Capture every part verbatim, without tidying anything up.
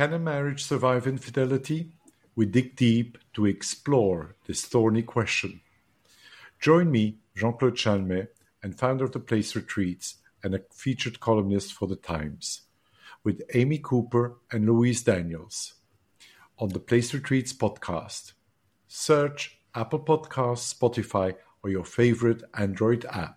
Can a marriage survive infidelity? We dig deep to explore this thorny question. Join me, Jean-Claude Chalmé, and founder of The Place Retreats and a featured columnist for The Times, with Amy Cooper and Louise Daniels on The Place Retreats podcast. Search Apple Podcasts, Spotify, or your favorite Android app.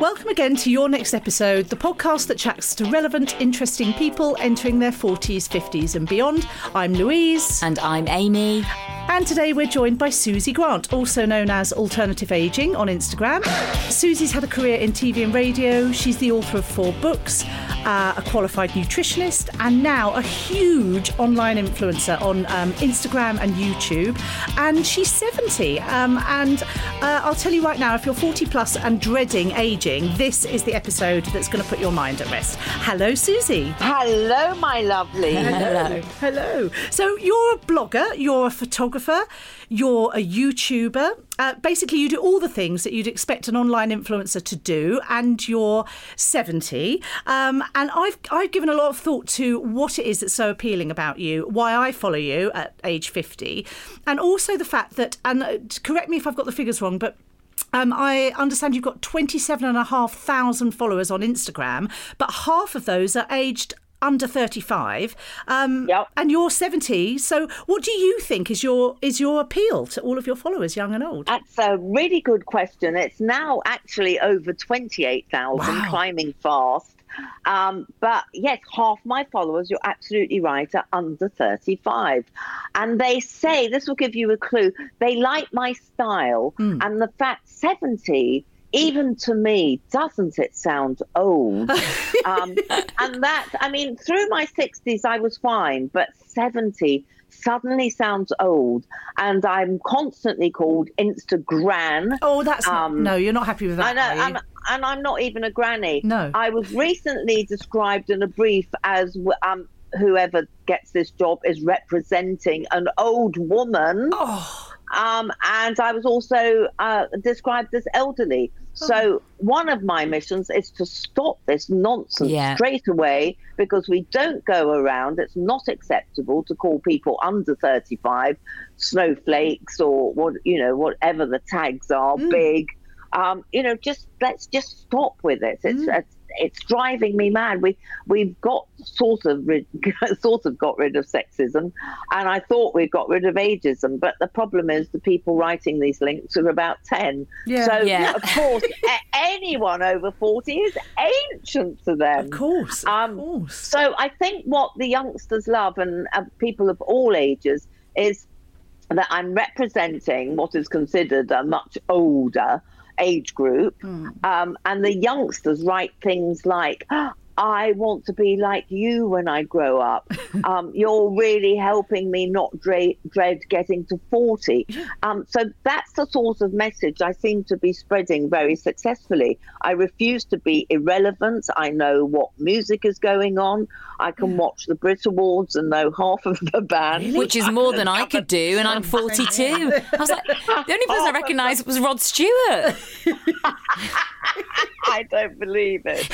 Welcome again to Your Next Episode, the podcast that chats to relevant, interesting people entering their forties, fifties and beyond. I'm Louise. And I'm Amy. And today we're joined by Susie Grant, also known as Alternative Ageing on Instagram. Susie's had a career in T V and radio. She's the author of four books, uh, a qualified nutritionist, and now a huge online influencer on um, Instagram and YouTube. And she's seventy. Um, and uh, I'll tell you right now, if you're forty plus and dreading ageing, this is the episode that's going to put your mind at rest. Hello, Susie. Hello, my lovely. Hello. Hello. So you're a blogger, you're a photographer, you're a YouTuber. Uh, basically, you do all the things that you'd expect an online influencer to do, and you're seventy. Um, and I've I've given a lot of thought to what it is that's so appealing about you, why I follow you at age fifty, and also the fact that, and correct me if I've got the figures wrong, but Um, I understand you've got twenty-seven and a half thousand followers on Instagram, but half of those are aged under thirty-five, um, yep. And you're seventy. So what do you think is your is your appeal to all of your followers, young and old? That's a really good question. It's now actually over twenty-eight thousand, wow. Climbing fast. Um, but yes, half my followers, you're absolutely right, are under thirty-five. And they say, this will give you a clue, they like my style. Mm. And the fact seventy, even to me, doesn't it sound old? um, and that, I mean, through my sixties, I was fine, but seventy suddenly sounds old. And I'm constantly called Instagram. Oh, that's um, not, no, you're not happy with that. I know, I'm, and I'm not even a granny. No. I was recently described in a brief as um, whoever gets this job is representing an old woman. Oh. Um, and I was also uh, described as elderly. So one of my missions is to stop this nonsense yeah. straight away, because we don't go around. It's not acceptable to call people under thirty-five snowflakes or what, you know, whatever the tags are, mm. big. Um, you know, just let's just stop with it. It's mm. it's, it's driving me mad. We we've got sort of rid, sort of got rid of sexism, and I thought we got rid of ageism. But the problem is the people writing these links are about ten. Yeah. So yeah. of course, anyone over forty is ancient to them. Of course, of um, course. So I think what the youngsters love, and uh, people of all ages, is that I'm representing what is considered a much older age group, mm. um, and the youngsters write things like, oh, I want to be like you when I grow up. um, you're really helping me not dread, dread getting to forty. Um, so that's the sort of message I seem to be spreading very successfully. I refuse to be irrelevant. I know what music is going on. I can watch the Brit Awards and know half of the band. Really? Which is more than I could do, and I'm forty-two. I was like, the only person I recognised was Rod Stewart. I don't believe it.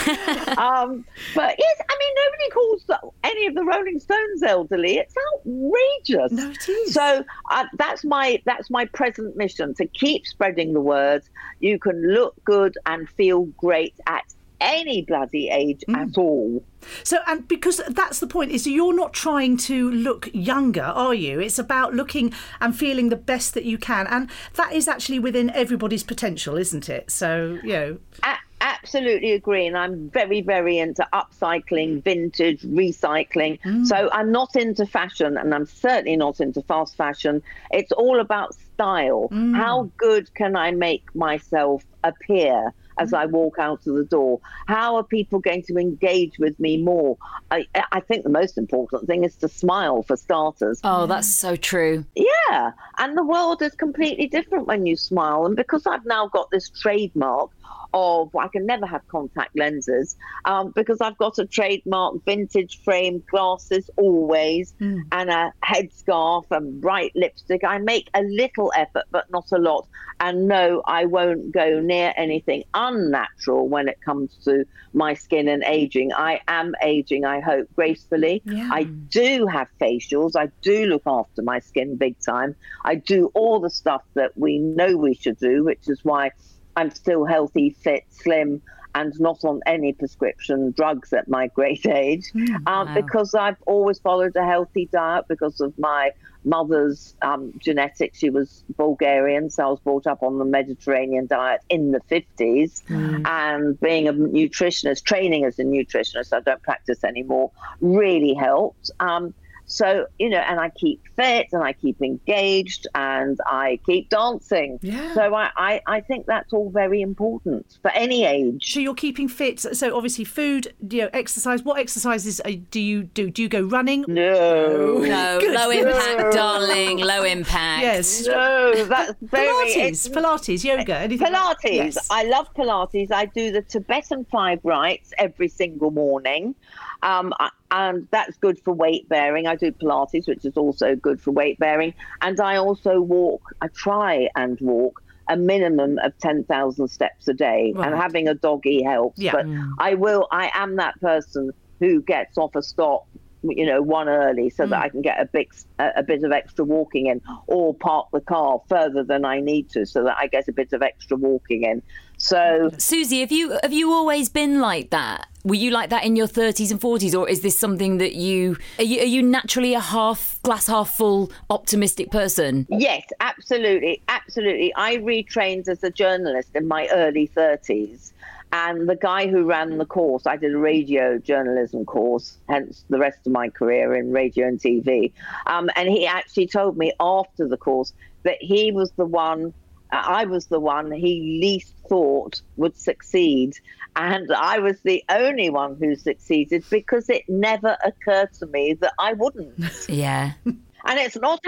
Um, but yes, I mean, nobody calls the, any of the Rolling Stones elderly. It's outrageous. No, it is. So uh, that's my that's my present mission, to keep spreading the word. You can look good and feel great at any bloody age mm. at all. So, and because that's the point, is you're not trying to look younger, are you? It's about looking and feeling the best that you can. And that is actually within everybody's potential, isn't it? So, you know. A- absolutely agree. And I'm very, very into upcycling, vintage, recycling. Mm. So I'm not into fashion, and I'm certainly not into fast fashion. It's all about style. Mm. How good can I make myself appear as I walk out of the door? How are people going to engage with me more? I, I think the most important thing is to smile, for starters. Oh, that's so true. Yeah. And the world is completely different when you smile. And because I've now got this trademark of, well, I can never have contact lenses, um, because I've got a trademark vintage frame glasses always, mm. and a headscarf and bright lipstick. I make a little effort, but not a lot. And no, I won't go near anything unnatural when it comes to my skin and aging. I am aging, I hope, gracefully. Yeah. I do have facials. I do look after my skin big time. I do all the stuff that we know we should do, which is why I'm still healthy, fit, slim, and not on any prescription drugs at my great age, mm, um, wow. because I've always followed a healthy diet because of my mother's um, genetics. She was Bulgarian, so I was brought up on the Mediterranean diet in the fifties. Mm. And being a nutritionist, training as a nutritionist, I don't practice anymore, really helped. Um, So, you know, and I keep fit and I keep engaged and I keep dancing. Yeah. So I, I, I think that's all very important for any age. So you're keeping fit. So obviously food, you know, exercise. What exercises do you do? Do you go running? No. No. Good. Low impact, no. darling. Low impact. Yes. No, that's very... Pilates. Pilates, yoga, anything. Pilates. Like, yes. I love Pilates. I do the Tibetan five rites every single morning. Um, I, And that's good for weight bearing. I do Pilates, which is also good for weight bearing. And I also walk, I try and walk a minimum of ten thousand steps a day. Right. And having a doggy helps. Yeah. But I will, I am that person who gets off a stop, you know, one early so mm. that I can get a big, a, a bit of extra walking in, or park the car further than I need to so that I get a bit of extra walking in. So, Susie, have you have you always been like that? Were you like that in your thirties and forties, or is this something that you are, you are you naturally a half glass half full optimistic person? Yes, absolutely, absolutely. I retrained as a journalist in my early thirties, and the guy who ran the course, I did a radio journalism course, hence the rest of my career in radio and T V. Um, and he actually told me after the course that he was the one. I was the one he least thought would succeed, and I was the only one who succeeded because it never occurred to me that I wouldn't. Yeah. And it's not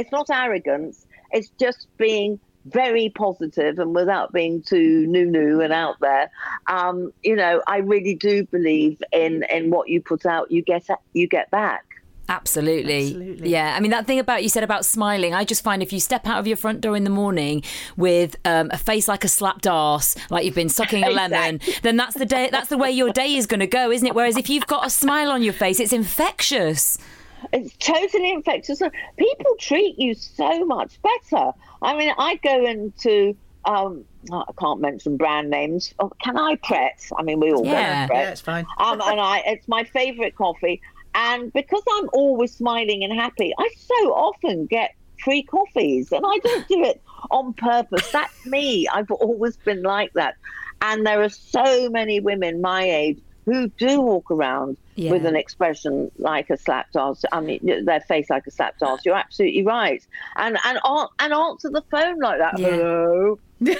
it's not arrogance, it's just being very positive and without being too new-new and out there. Um, you know, I really do believe in, in what you put out, you get you get back. Absolutely. Absolutely. Yeah. I mean, that thing about you said about smiling, I just find if you step out of your front door in the morning with um, a face like a slapped arse, like you've been sucking a lemon, exactly. then that's the day. That's the way your day is going to go, isn't it? Whereas if you've got a smile on your face, it's infectious. It's totally infectious. People treat you so much better. I mean, I go into... Um, I can't mention brand names. Oh, can I Pret? I mean, we all go yeah. Pret. Yeah, it's fine. Um, and I, it's my favourite coffee. And because I'm always smiling and happy, I so often get free coffees, and I don't do it on purpose. That's me. I've always been like that. And there are so many women my age who do walk around yeah. with an expression like a slapped arse. I mean, their face like a slapped arse. You're absolutely right. And and and answer the phone like that. Yeah. Hello.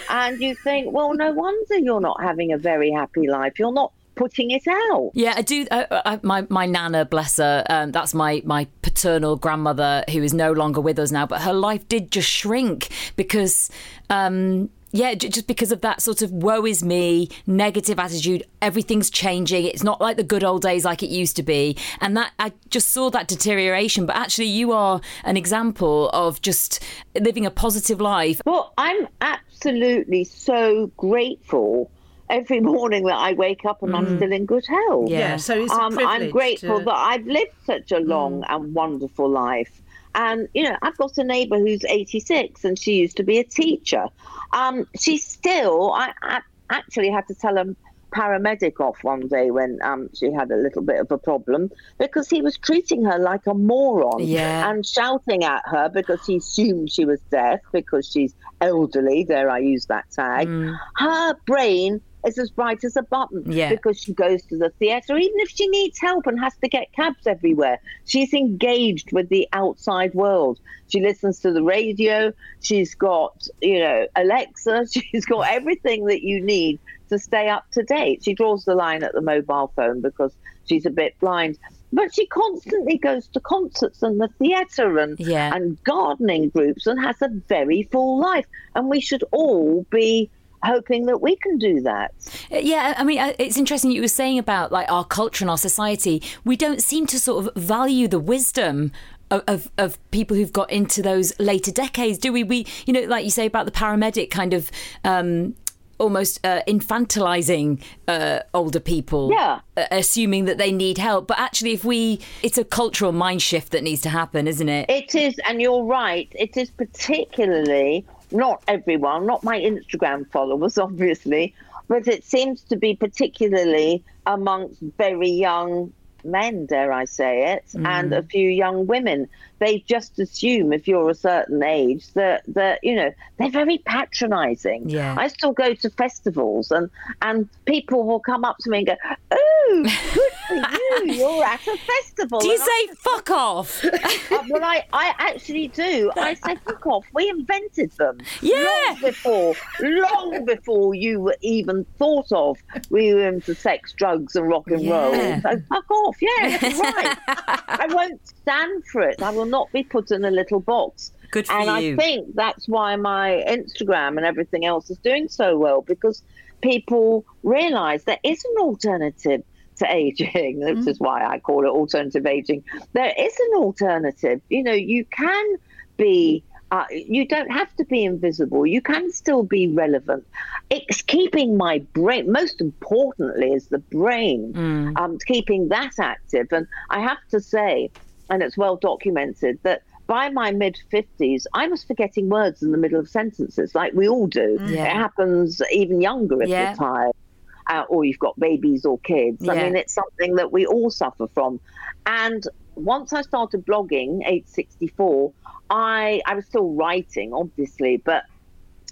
And you think, well, no wonder you're not having a very happy life. You're not putting it out. Yeah, I do. Uh, I, my my nana, bless her, um, that's my my paternal grandmother who is no longer with us now. But her life did just shrink because, um, yeah, j- just because of that sort of woe is me, negative attitude. Everything's changing. It's not like the good old days like it used to be. And that I just saw that deterioration. But actually, you are an example of just living a positive life. Well, I'm absolutely so grateful every morning that I wake up and mm. I'm still in good health. Yeah, so it's um, a privilege. I'm grateful to... that I've lived such a long mm. and wonderful life. And, you know, I've got a neighbour who's eighty-six and she used to be a teacher. Um, she still, I, I actually had to tell her paramedic off one day when um, she had a little bit of a problem, because he was treating her like a moron yeah. and shouting at her because he assumed she was deaf because she's elderly, dare I use that tag. Mm. Her brain is as bright as a button yeah. because she goes to the theatre, even if she needs help and has to get cabs everywhere. She's engaged with the outside world. She listens to the radio. She's got, you know, Alexa. She's got everything that you need to stay up to date. She draws the line at the mobile phone because she's a bit blind. But she constantly goes to concerts and the theatre and, yeah. and gardening groups and has a very full life. And we should all be hoping that we can do that. Yeah, I mean, it's interesting you were saying about like our culture and our society. We don't seem to sort of value the wisdom of, of, of people who've got into those later decades, do we? We, you know, like you say about the paramedic kind of um, almost uh, infantilizing uh, older people, yeah. uh, assuming that they need help. But actually, if we, it's a cultural mind shift that needs to happen, isn't it? It is, and you're right. It is particularly... not everyone, not my Instagram followers, obviously, but it seems to be particularly amongst very young men, dare I say it, mm. and a few young women. They just assume if you're a certain age that, that you know, they're very patronising. Yeah. I still go to festivals and, and people will come up to me and go, "Oh, good for you, you're at a festival." Do you and say I, fuck off? Well, I, I actually do. I say fuck off. We invented them yeah. long before, long before you were even thought of. We were into sex, drugs and rock and yeah. roll. So fuck off. Yeah, that's right. I won't stand for it. I will not be put in a little box. Good for and you. And I think that's why my Instagram and everything else is doing so well, because people realise there is an alternative to ageing. This mm. is why I call it alternative ageing. There is an alternative. You know, you can be... Uh, you don't have to be invisible. You can still be relevant. It's keeping my brain, most importantly, is the brain, mm. um, keeping that active. And I have to say, and it's well documented, that by my mid-fifties, I was forgetting words in the middle of sentences, like we all do. Yeah. It happens even younger if yeah. you're tired, uh, or you've got babies or kids. Yeah. I mean, it's something that we all suffer from. And once I started blogging, age sixty-four, I, I was still writing, obviously, but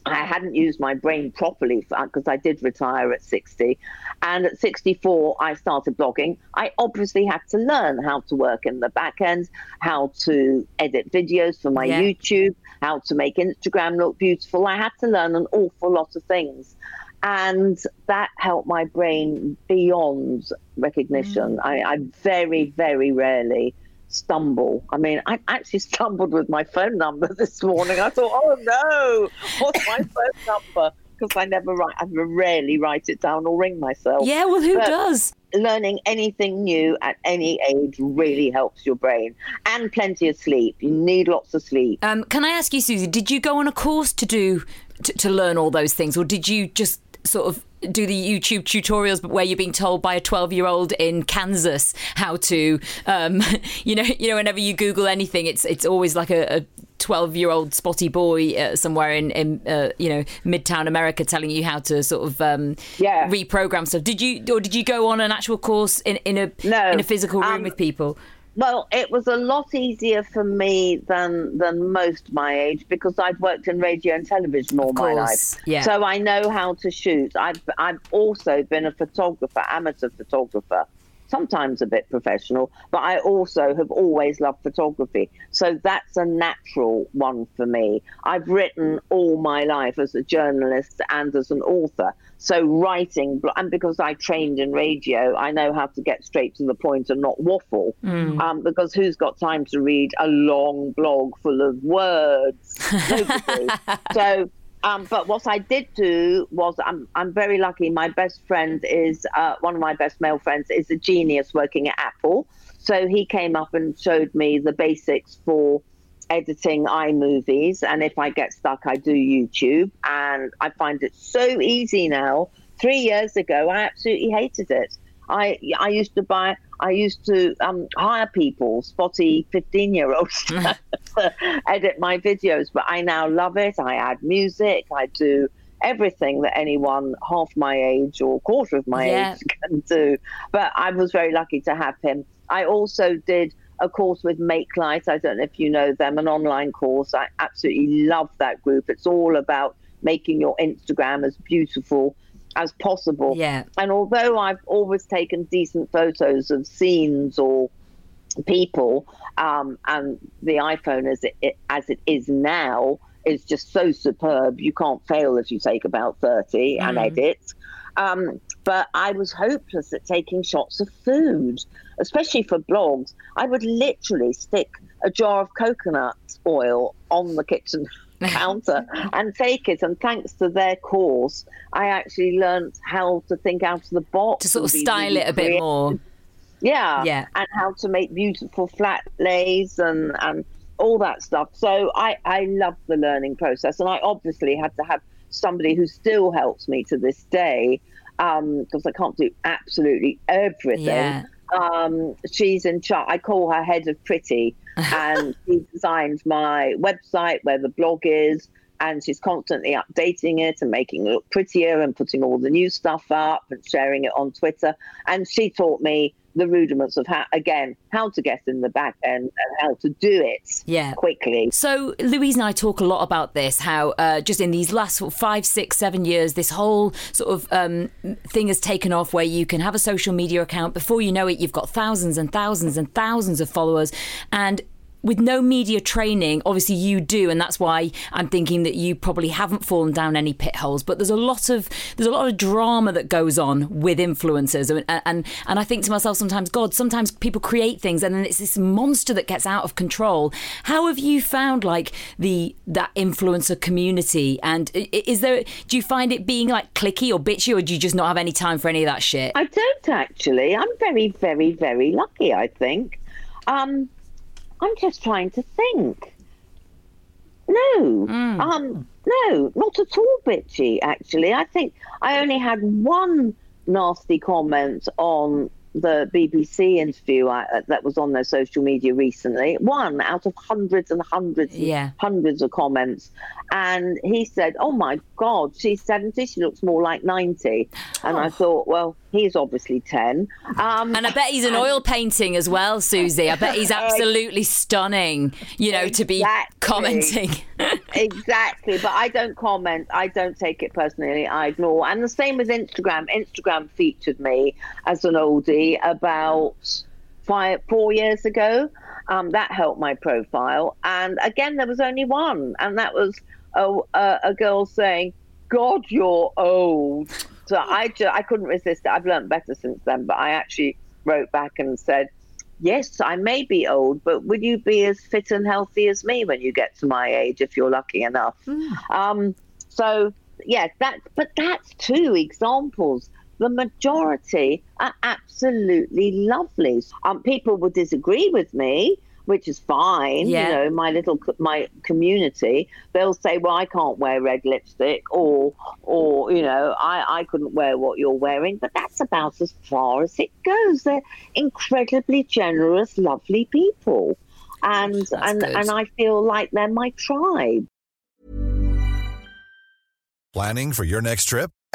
I hadn't used my brain properly because I did retire at sixty. And at sixty-four, I started blogging. I obviously had to learn how to work in the back end, how to edit videos for my yeah. YouTube, how to make Instagram look beautiful. I had to learn an awful lot of things. And that helped my brain beyond recognition. Mm. I, I very, very rarely... stumble. I mean, I actually stumbled with my phone number this morning. I thought, oh no, what's my phone number? Because I never write, I rarely write it down or ring myself. Yeah, well, who but does? Learning anything new at any age really helps your brain, and plenty of sleep. You need lots of sleep. Um, can I ask you, Susie, did you go on a course to do to, to learn all those things, or did you just sort of do the YouTube tutorials but where you're being told by a twelve year old in Kansas how to um you know you know whenever you Google anything, it's it's always like a, a twelve year old spotty boy uh, somewhere in, in uh, you know midtown America telling you how to sort of um yeah. reprogram stuff. Did you or did you go on an actual course in, in a no, in a physical room um, with people? Well, it was a lot easier for me than than most my age, because I've worked in radio and television all my life. Yeah. So I know how to shoot. I've I've also been a photographer, amateur photographer, sometimes a bit professional, but I also have always loved photography. So that's a natural one for me. I've written all my life as a journalist and as an author. So writing, and because I trained in radio, I know how to get straight to the point and not waffle, mm. um, because who's got time to read a long blog full of words? Nobody. So, um, but what I did do was, I'm, I'm very lucky. My best friend is, uh, one of my best male friends is a genius working at Apple. So he came up and showed me the basics for editing iMovies, and if I get stuck I do YouTube, and I find it so easy now. Three years ago I absolutely hated it. I I used to buy I used to um hire people, spotty fifteen year olds to edit my videos, but I now love it. I add music, I do everything that anyone half my age or quarter of my yeah. age can do. But I was very lucky to have him. I also did a course with Make Light. I don't know if you know them, an online course. I absolutely love that group. It's all about making your Instagram as beautiful as possible. Yeah. And although I've always taken decent photos of scenes or people, um, and the iPhone as it, it, as it is now is just so superb. You can't fail if you take about thirty mm. and edit. Um, but I was hopeless at taking shots of food, especially for blogs. I would literally stick a jar of coconut oil on the kitchen counter and take it. And thanks to their course, I actually learned how to think out of the box. To sort of style really it a creative. Bit more. Yeah. yeah. And how to make beautiful flat lays and, and all that stuff. So I, I love the learning process. And I obviously had to have somebody who still helps me to this day, um, because I can't do absolutely everything. Yeah. Um, she's in charge. I call her head of pretty, and she designed my website where the blog is, and she's constantly updating it and making it look prettier and putting all the new stuff up and sharing it on Twitter. And she taught me the rudiments of how, again, how to get in the back end and how to do it yeah. quickly. So Louise and I talk a lot about this, how uh, just in these last sort of five, six, seven years, this whole sort of um, thing has taken off where you can have a social media account. Before you know it, you've got thousands and thousands and thousands of followers. And with no media training, obviously you do, and that's why I'm thinking that you probably haven't fallen down any pit holes. But there's a lot of there's a lot of drama that goes on with influencers, and and, and I think to myself sometimes, God, sometimes people create things, and then it's this monster that gets out of control. How have you found like the that influencer community? And is there do you find it being like cliquey or bitchy, or do you just not have any time for any of that shit? I don't actually. I'm very, very, very lucky. I think. Um, I'm just trying to think. No, mm. um, no, not at all bitchy, actually. I think I only had one nasty comment on the B B C interview I, uh, that was on their social media recently. One out of hundreds and hundreds and yeah. hundreds of comments. And he said, oh, my God, she's seventy. She looks more like ninety. And oh. I thought, well, he's obviously ten. Um, and I bet he's an and- oil painting as well, Susie. I bet he's absolutely stunning, you know, exactly. to be commenting. Exactly. But I don't comment. I don't take it personally. I ignore. And the same with Instagram. Instagram featured me as an oldie about five, four years ago. Um, that helped my profile. And again, there was only one. And that was a, a, a girl saying, God, you're old. So I, ju- I couldn't resist it. I've learned better since then. But I actually wrote back and said, yes, I may be old, but would you be as fit and healthy as me when you get to my age, if you're lucky enough? Mm. Um, so, yeah, that, but that's two examples. The majority are absolutely lovely. Um, people will disagree with me, which is fine. Yeah. You know, my little my community, they'll say, well, I can't wear red lipstick or, or you know, I, I couldn't wear what you're wearing. But that's about as far as it goes. They're incredibly generous, lovely people. And and, and I feel like they're my tribe. Planning for your next trip?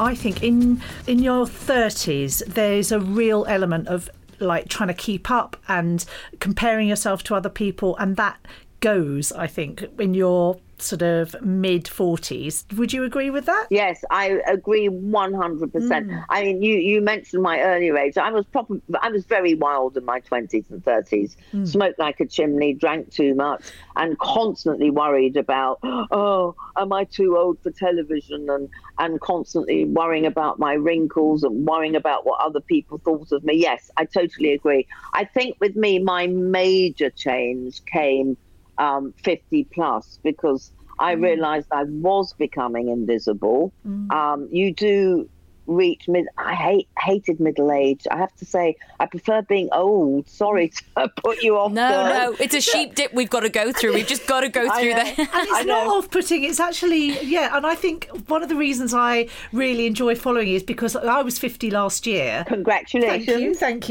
I think in in your thirties, there's a real element of like trying to keep up and comparing yourself to other people, and that goes, I think, in your sort of mid forties. Would you agree with that? Yes, I agree one hundred percent. Mm. I mean, you, you mentioned my earlier age. I was proper, I was very wild in my twenties and thirties, mm. smoked like a chimney, drank too much, and constantly worried about, oh, am I too old for television? And, and constantly worrying about my wrinkles and worrying about what other people thought of me. Yes, I totally agree. I think with me, my major change came Um, fifty plus, because I mm. realized I was becoming invisible. Mm. Um, you do reach mid. I hate hated middle age. I have to say, I prefer being old. Sorry to put you off. No, there. no, it's a sheep dip we've got to go through. We've just got to go through that. And it's not off-putting. It's actually, yeah. And I think one of the reasons I really enjoy following is because I was fifty last year. Congratulations. Thank you. Thank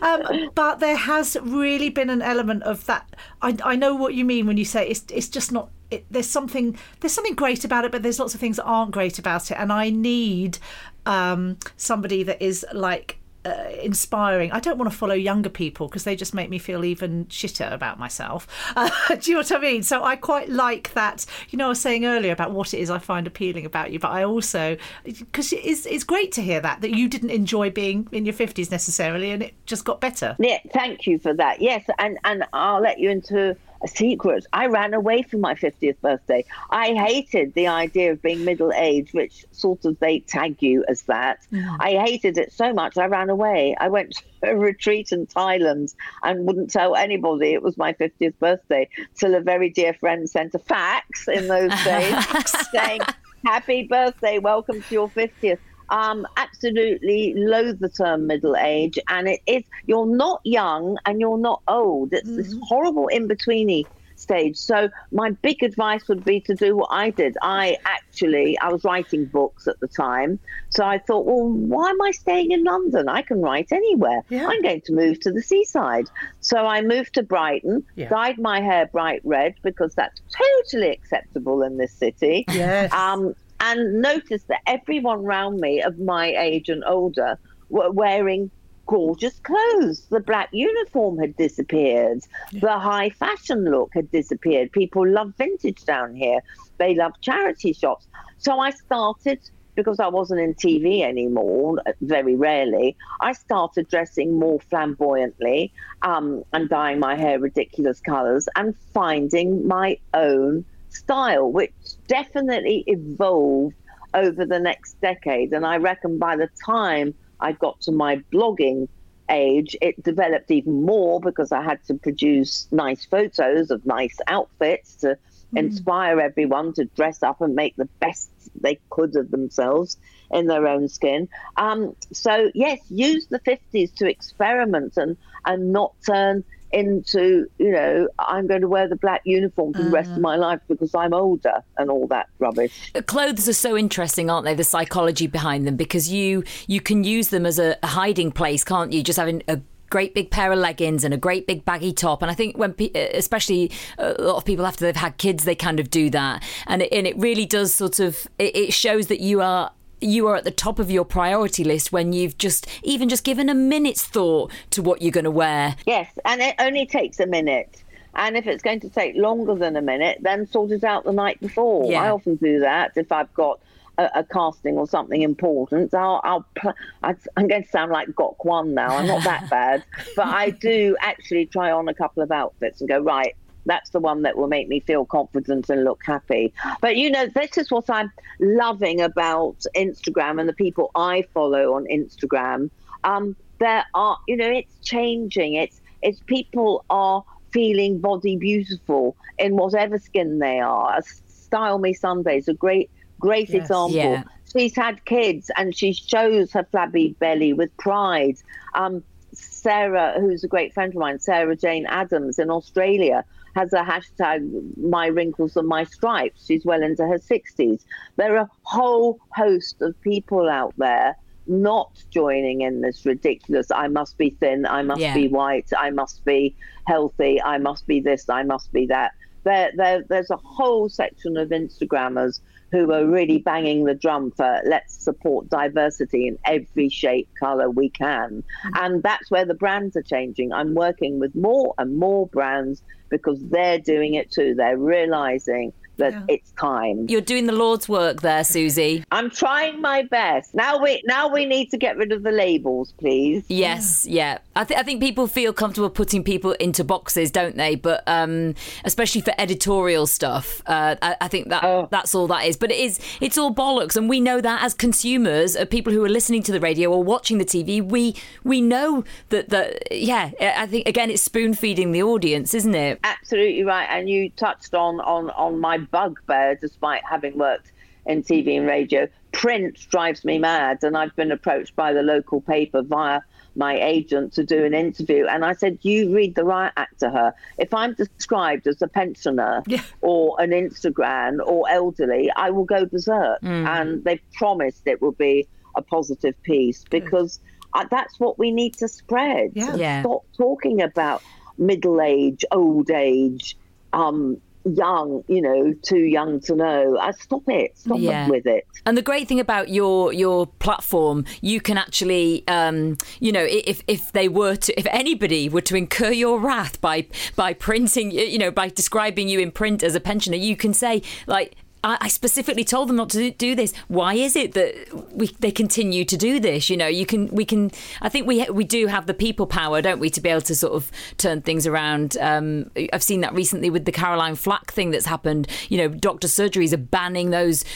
you. Um, but there has really been an element of that. I, I know what you mean when you say it's it's just not. It, there's something there's something great about it, but there's lots of things that aren't great about it. And I need um, somebody that is like uh, inspiring. I don't want to follow younger people because they just make me feel even shitter about myself. Uh, do you know what I mean? So I quite like that. You know, I was saying earlier about what it is I find appealing about you, but I also, because it's, it's great to hear that, that you didn't enjoy being in your fifties necessarily, and it just got better. Yeah, thank you for that. Yes, and, and I'll let you into a secret. I ran away from my fiftieth birthday. I hated the idea of being middle-aged, which sort of they tag you as that. Mm. I hated it so much I ran away. I went to a retreat in Thailand and wouldn't tell anybody it was my fiftieth birthday till a very dear friend sent a fax in those days saying, happy birthday, welcome to your fiftieth. Um, absolutely loathe the term middle age, and it is, you're not young and you're not old. It's mm-hmm. this horrible in-betweeny stage. So my big advice would be to do what I did. I actually, I was writing books at the time, so I thought, well, why am I staying in London? I can write anywhere. Yeah. I'm going to move to the seaside. So I moved to Brighton, yeah. dyed my hair bright red because that's totally acceptable in this city. Yes. Um, and noticed that everyone around me of my age and older were wearing gorgeous clothes. The black uniform had disappeared. The high fashion look had disappeared. People love vintage down here. They love charity shops. So I started, because I wasn't in T V anymore, very rarely, I started dressing more flamboyantly um, and dyeing my hair ridiculous colours and finding my own style, which definitely evolved over the next decade. And I reckon by the time I got to my blogging age, it developed even more, because I had to produce nice photos of nice outfits to mm. inspire everyone to dress up and make the best they could of themselves in their own skin. Um, so yes, use the fifties to experiment and, and not turn into, you know, I'm going to wear the black uniform for the rest of my life because I'm older and all that rubbish. Clothes are so interesting, aren't they? The psychology behind them, because you you can use them as a hiding place, can't you? Just having a great big pair of leggings and a great big baggy top. And I think when, pe- especially a lot of people after they've had kids, they kind of do that. And it, and it really does sort of, it, it shows that you are you are at the top of your priority list when you've just even just given a minute's thought to what you're going to wear. Yes, and it only takes a minute. And if it's going to take longer than a minute, then sort it out the night before. Yeah. I often do that if I've got a, a casting or something important. I'll, I'll pl- I, I'm going to sound like Gok Wan now. I'm not that bad. But I do actually try on a couple of outfits and go, right, that's the one that will make me feel confident and look happy. But, you know, this is what I'm loving about Instagram and the people I follow on Instagram. Um, there are, you know, it's changing. It's, it's people are feeling body beautiful in whatever skin they are. Style Me Sunday is a great, great yes. example. Yeah. she's had kids and she shows her flabby belly with pride. Um, Sarah, who's a great friend of mine, Sarah Jane Adams in Australia, has a hashtag, My Wrinkles and My Stripes. She's well into her sixties. There are a whole host of people out there not joining in this ridiculous, I must be thin, I must yeah. be white, I must be healthy, I must be this, I must be that. There, there, there's a whole section of Instagrammers who are really banging the drum for let's support diversity in every shape, colour we can. And that's where the brands are changing. I'm working with more and more brands because they're doing it too. They're realising that yeah. it's time. You're doing the Lord's work there, Susie. I'm trying my best. Now we now we need to get rid of the labels, please. Yes, yeah. yeah. I, th- I think people feel comfortable putting people into boxes, don't they? But um, especially for editorial stuff, uh, I, I think that oh. that's all that is. But it is it's all bollocks, and we know that as consumers, uh, people who are listening to the radio or watching the T V, we we know that that yeah. I think again, it's spoon feeding the audience, isn't it? Absolutely right. And you touched on on on my bugbear, despite having worked in T V and radio. Print drives me mad, and I've been approached by the local paper via my agent to do an interview, and I said, you read the riot act to her. If I'm described as a pensioner yeah. or an Instagram or elderly, I will go berserk. Mm. And they promised it will be a positive piece because mm. that's what we need to spread. Yeah. Yeah. Stop talking about middle age, old age, um young, you know, too young to know. I stop it. Stop yeah. it with it. And the great thing about your your platform, you can actually, um, you know, if if they were to, if anybody were to incur your wrath by by printing, you know, by describing you in print as a pensioner, you can say, like, I specifically told them not to do this. Why is it that we, they continue to do this? You know, you can, we can. I think we we do have the people power, don't we, to be able to sort of turn things around. Um, I've seen that recently with the Caroline Flack thing that's happened. You know, doctor surgeries are banning those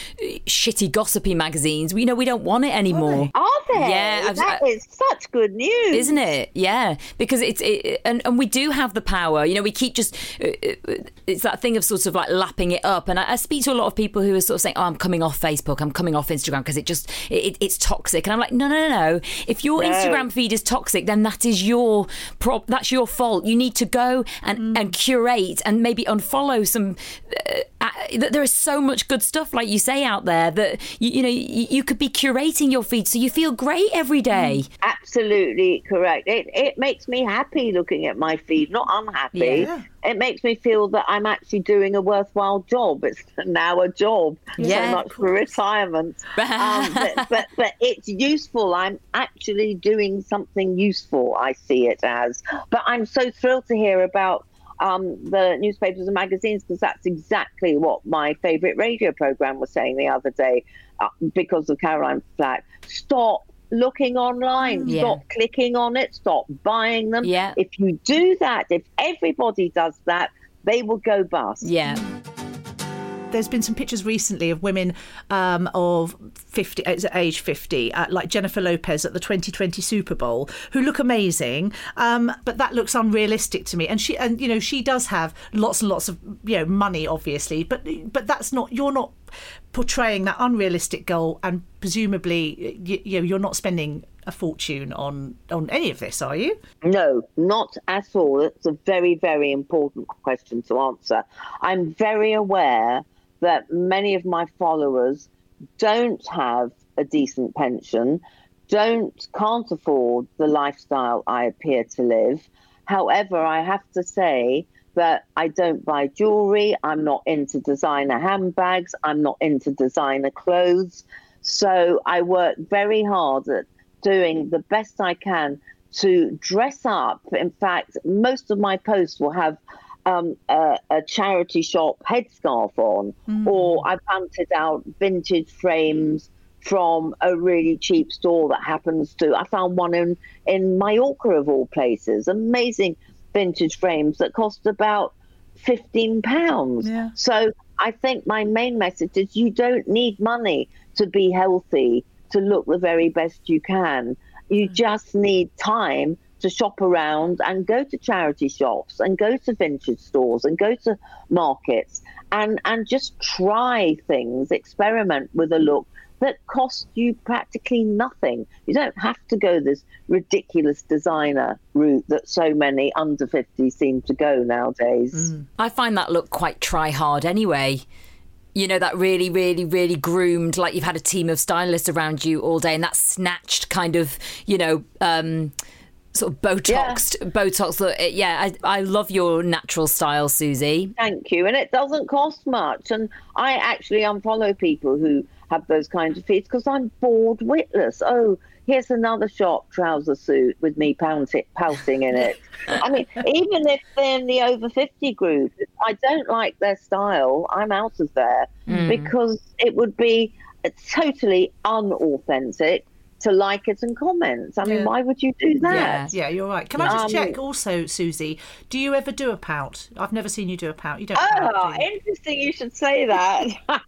shitty gossipy magazines. You know, we don't want it anymore. Are they? Yeah, I've, that I, is such good news, isn't it? Yeah, because it's it, and and we do have the power. You know, we keep just it's that thing of sort of like lapping it up. And I, I speak to a lot of people who are sort of saying, oh, I'm coming off Facebook, I'm coming off Instagram because it just it, it's toxic. And I'm like, no, no, no, no. If your no. Instagram feed is toxic, then that is your prop. That's your fault. You need to go and, mm. and curate and maybe unfollow some. Uh, uh, there is so much good stuff, like you say, out there that you, you know you, you could be curating your feed so you feel great every day. Mm. Absolutely correct. It it makes me happy looking at my feed, not unhappy. Yeah. It makes me feel that I'm actually doing a worthwhile job. It's now a job, yeah, so much for retirement. um, but, but but it's useful. I'm actually doing something useful, I see it as. But I'm so thrilled to hear about um, the newspapers and magazines, because that's exactly what my favourite radio programme was saying the other day, uh, because of Caroline Flack. Stop looking online, yeah. stop clicking on it, stop buying them. Yeah. If you do that, if everybody does that, they will go bust. Yeah. There's been some pictures recently of women um, of fifty, age fifty, uh, like Jennifer Lopez at the twenty twenty Super Bowl, who look amazing, um, but that looks unrealistic to me. And she, and you know, she does have lots and lots of, you know, money, obviously, but but that's not, you're not portraying that unrealistic goal, and presumably, you, you know, you're not spending a fortune on on any of this, are you? No, not at all. It's a very, very important question to answer. I'm very aware that many of my followers don't have a decent pension, don't can't afford the lifestyle I appear to live. However, I have to say that I don't buy jewelry, I'm not into designer handbags, I'm not into designer clothes. So I work very hard at doing the best I can to dress up. In fact, most of my posts will have Um, a, a charity shop headscarf on, mm. or I punted out vintage frames from a really cheap store that happens to, I found one in, in Mallorca of all places, amazing vintage frames that cost about fifteen pounds. Yeah. So I think my main message is you don't need money to be healthy, to look the very best you can. You mm. just need time to shop around and go to charity shops and go to vintage stores and go to markets and, and just try things, experiment with a look that cost you practically nothing. You don't have to go this ridiculous designer route that so many under fifty seem to go nowadays. Mm. I find that look quite try hard anyway. You know, that really, really, really groomed, like you've had a team of stylists around you all day, and that snatched kind of, you know, um, sort of Botoxed, yeah. Botox look. Yeah, I, I love your natural style, Susie. Thank you. And it doesn't cost much. And I actually unfollow people who have those kinds of feeds because I'm bored witless. Oh, here's another sharp trouser suit with me pouncing, pouting in it. I mean, even if they're in the over fifty group, if I don't like their style, I'm out of there mm. because it would be totally unauthentic to like it and comment. I mean, yeah. why would you do that? Yeah, yeah, you're right. Can I just um, check also, Susie, do you ever do a pout? I've never seen you do a pout. You don't. Oh, pout, do you? Interesting you should say that.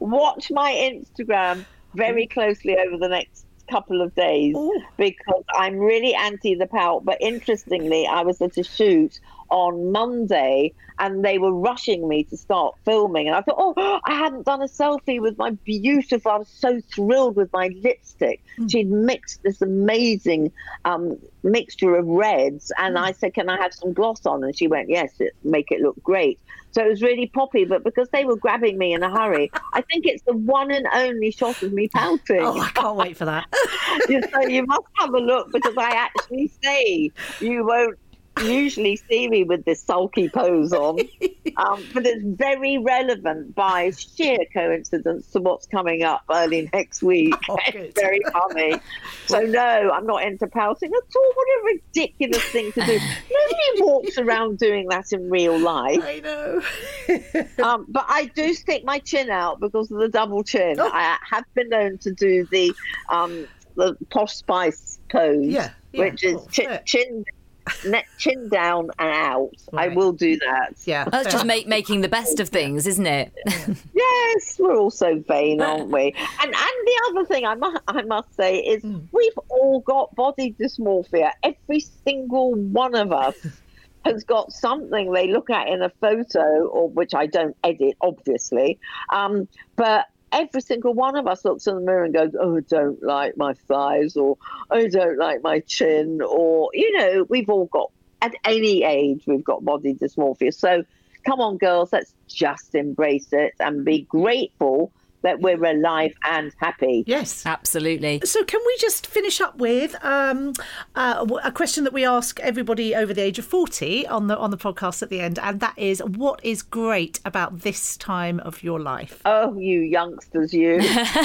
Watch my Instagram very closely over the next couple of days Ooh. because I'm really anti the pout. But interestingly, I was at a shoot on Monday and they were rushing me to start filming, and I thought, oh, I hadn't done a selfie with my beautiful, I was so thrilled with my lipstick. Mm. She'd mixed this amazing um, mixture of reds, and mm. I said, can I have some gloss on? And she went, yes, it, make it look great. So it was really poppy, but because they were grabbing me in a hurry, I think it's the one and only shot of me pouting. Oh, I can't wait for that. So you must have a look, because I actually say you won't usually see me with this sulky pose on, um, but it's very relevant by sheer coincidence to what's coming up early next week. Oh, it's very funny. So no, I'm not into pouting at all. What a ridiculous thing to do. Nobody walks around doing that in real life. I know. um, but I do stick my chin out because of the double chin. Oh. I have been known to do the um, the Posh Spice pose, yeah, yeah, which is cool. ch- chin Net chin down and out. Right. I will do that. Yeah, that's just make, making the best of things, isn't it? Yes, we're all so vain, aren't we? And and the other thing I must I must say is mm. we've all got body dysmorphia. Every single one of us has got something they look at in a photo, or which I don't edit, obviously. Um, but. Every single one of us looks in the mirror and goes, oh, I don't like my thighs, or I don't like my chin, or, you know, we've all got, at any age, we've got body dysmorphia. So come on, girls, let's just embrace it and be grateful that we're alive and happy. Yes, absolutely. So can we just finish up with um, uh, a question that we ask everybody over the age of forty on the on the podcast at the end, and that is, what is great about this time of your life? Oh, you youngsters, you. I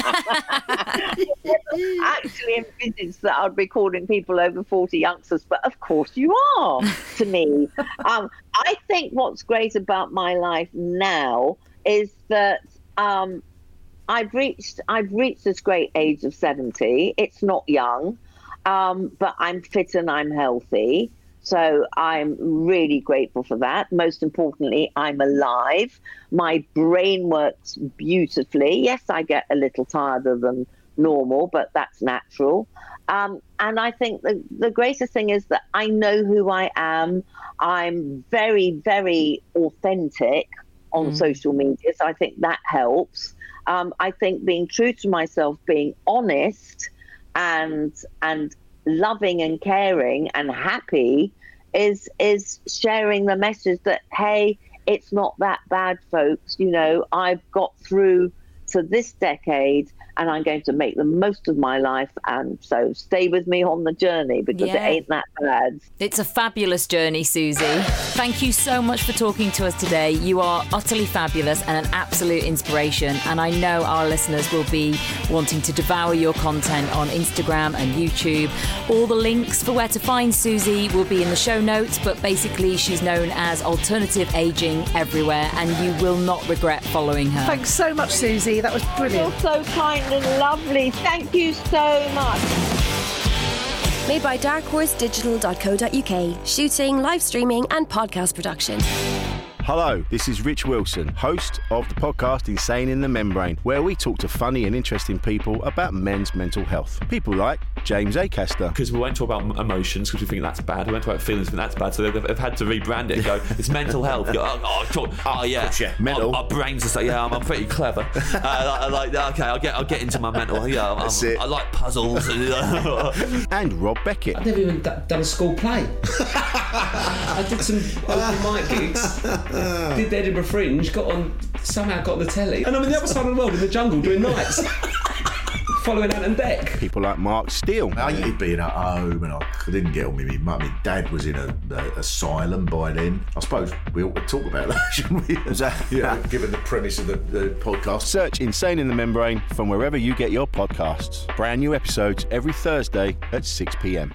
actually envisaged that I'd be calling people over forty youngsters, but of course you are to me. Um, I think what's great about my life now is that... Um, I've reached I've reached this great age of seventy. It's not young, um, but I'm fit and I'm healthy. So I'm really grateful for that. Most importantly, I'm alive. My brain works beautifully. Yes, I get a little tireder than normal, but that's natural. Um, and I think the, the greatest thing is that I know who I am. I'm very, very authentic on mm. social media. So I think that helps. Um, I think being true to myself, being honest and and loving and caring and happy is is sharing the message that, hey, it's not that bad, folks. You know, I've got through to this decade and I'm going to make the most of my life. And so stay with me on the journey, because yeah. it ain't that bad. It's a fabulous journey, Susie. Thank you so much for talking to us today. You are utterly fabulous and an absolute inspiration. And I know our listeners will be wanting to devour your content on Instagram and YouTube. All the links for where to find Susie will be in the show notes, but basically she's known as Alternative Ageing everywhere, and you will not regret following her. Thanks so much, Susie. That was brilliant. You're so kind and lovely. Thank you so much. Made by dark horse digital dot co dot U K. Shooting, live streaming and podcast production. Hello, this is Rich Wilson, host of the podcast Insane in the Membrane, where we talk to funny and interesting people about men's mental health. People like James Acaster. Because we won't talk about emotions because we think that's bad. We won't talk about feelings because that's bad. So they've, they've had to rebrand it and go, it's mental health. Go, oh, oh, talk, oh, yeah. yeah. Mental. Our, our brains are so, yeah, I'm, I'm pretty clever. Uh, like, like, okay, I'll get I'll get into my mental. Yeah, I'm, that's it. I like puzzles. And Rob Beckett. I've never even d- done a school play. I did some open mic gigs. Did the Edinburgh Fringe, got on, somehow got on the telly. And I'm on the other side of the world in the jungle doing nights. Following Alan Beck. People like Mark Steele. I hated being at home and I didn't get on with me mum. My dad was in an asylum by then. I suppose we ought to talk about that, shouldn't we? You know, given the premise of the, the podcast. Search Insane in the Membrane from wherever you get your podcasts. Brand new episodes every Thursday at six p.m.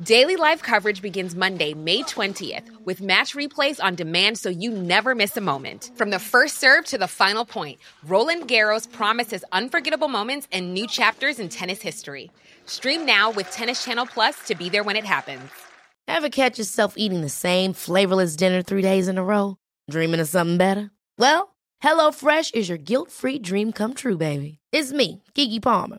Daily live coverage begins Monday, May twentieth, with match replays on demand so you never miss a moment. From the first serve to the final point, Roland Garros promises unforgettable moments and new chapters in tennis history. Stream now with Tennis Channel Plus to be there when it happens. Ever catch yourself eating the same flavorless dinner three days in a row? Dreaming of something better? Well, HelloFresh is your guilt-free dream come true, baby. It's me, Keke Palmer.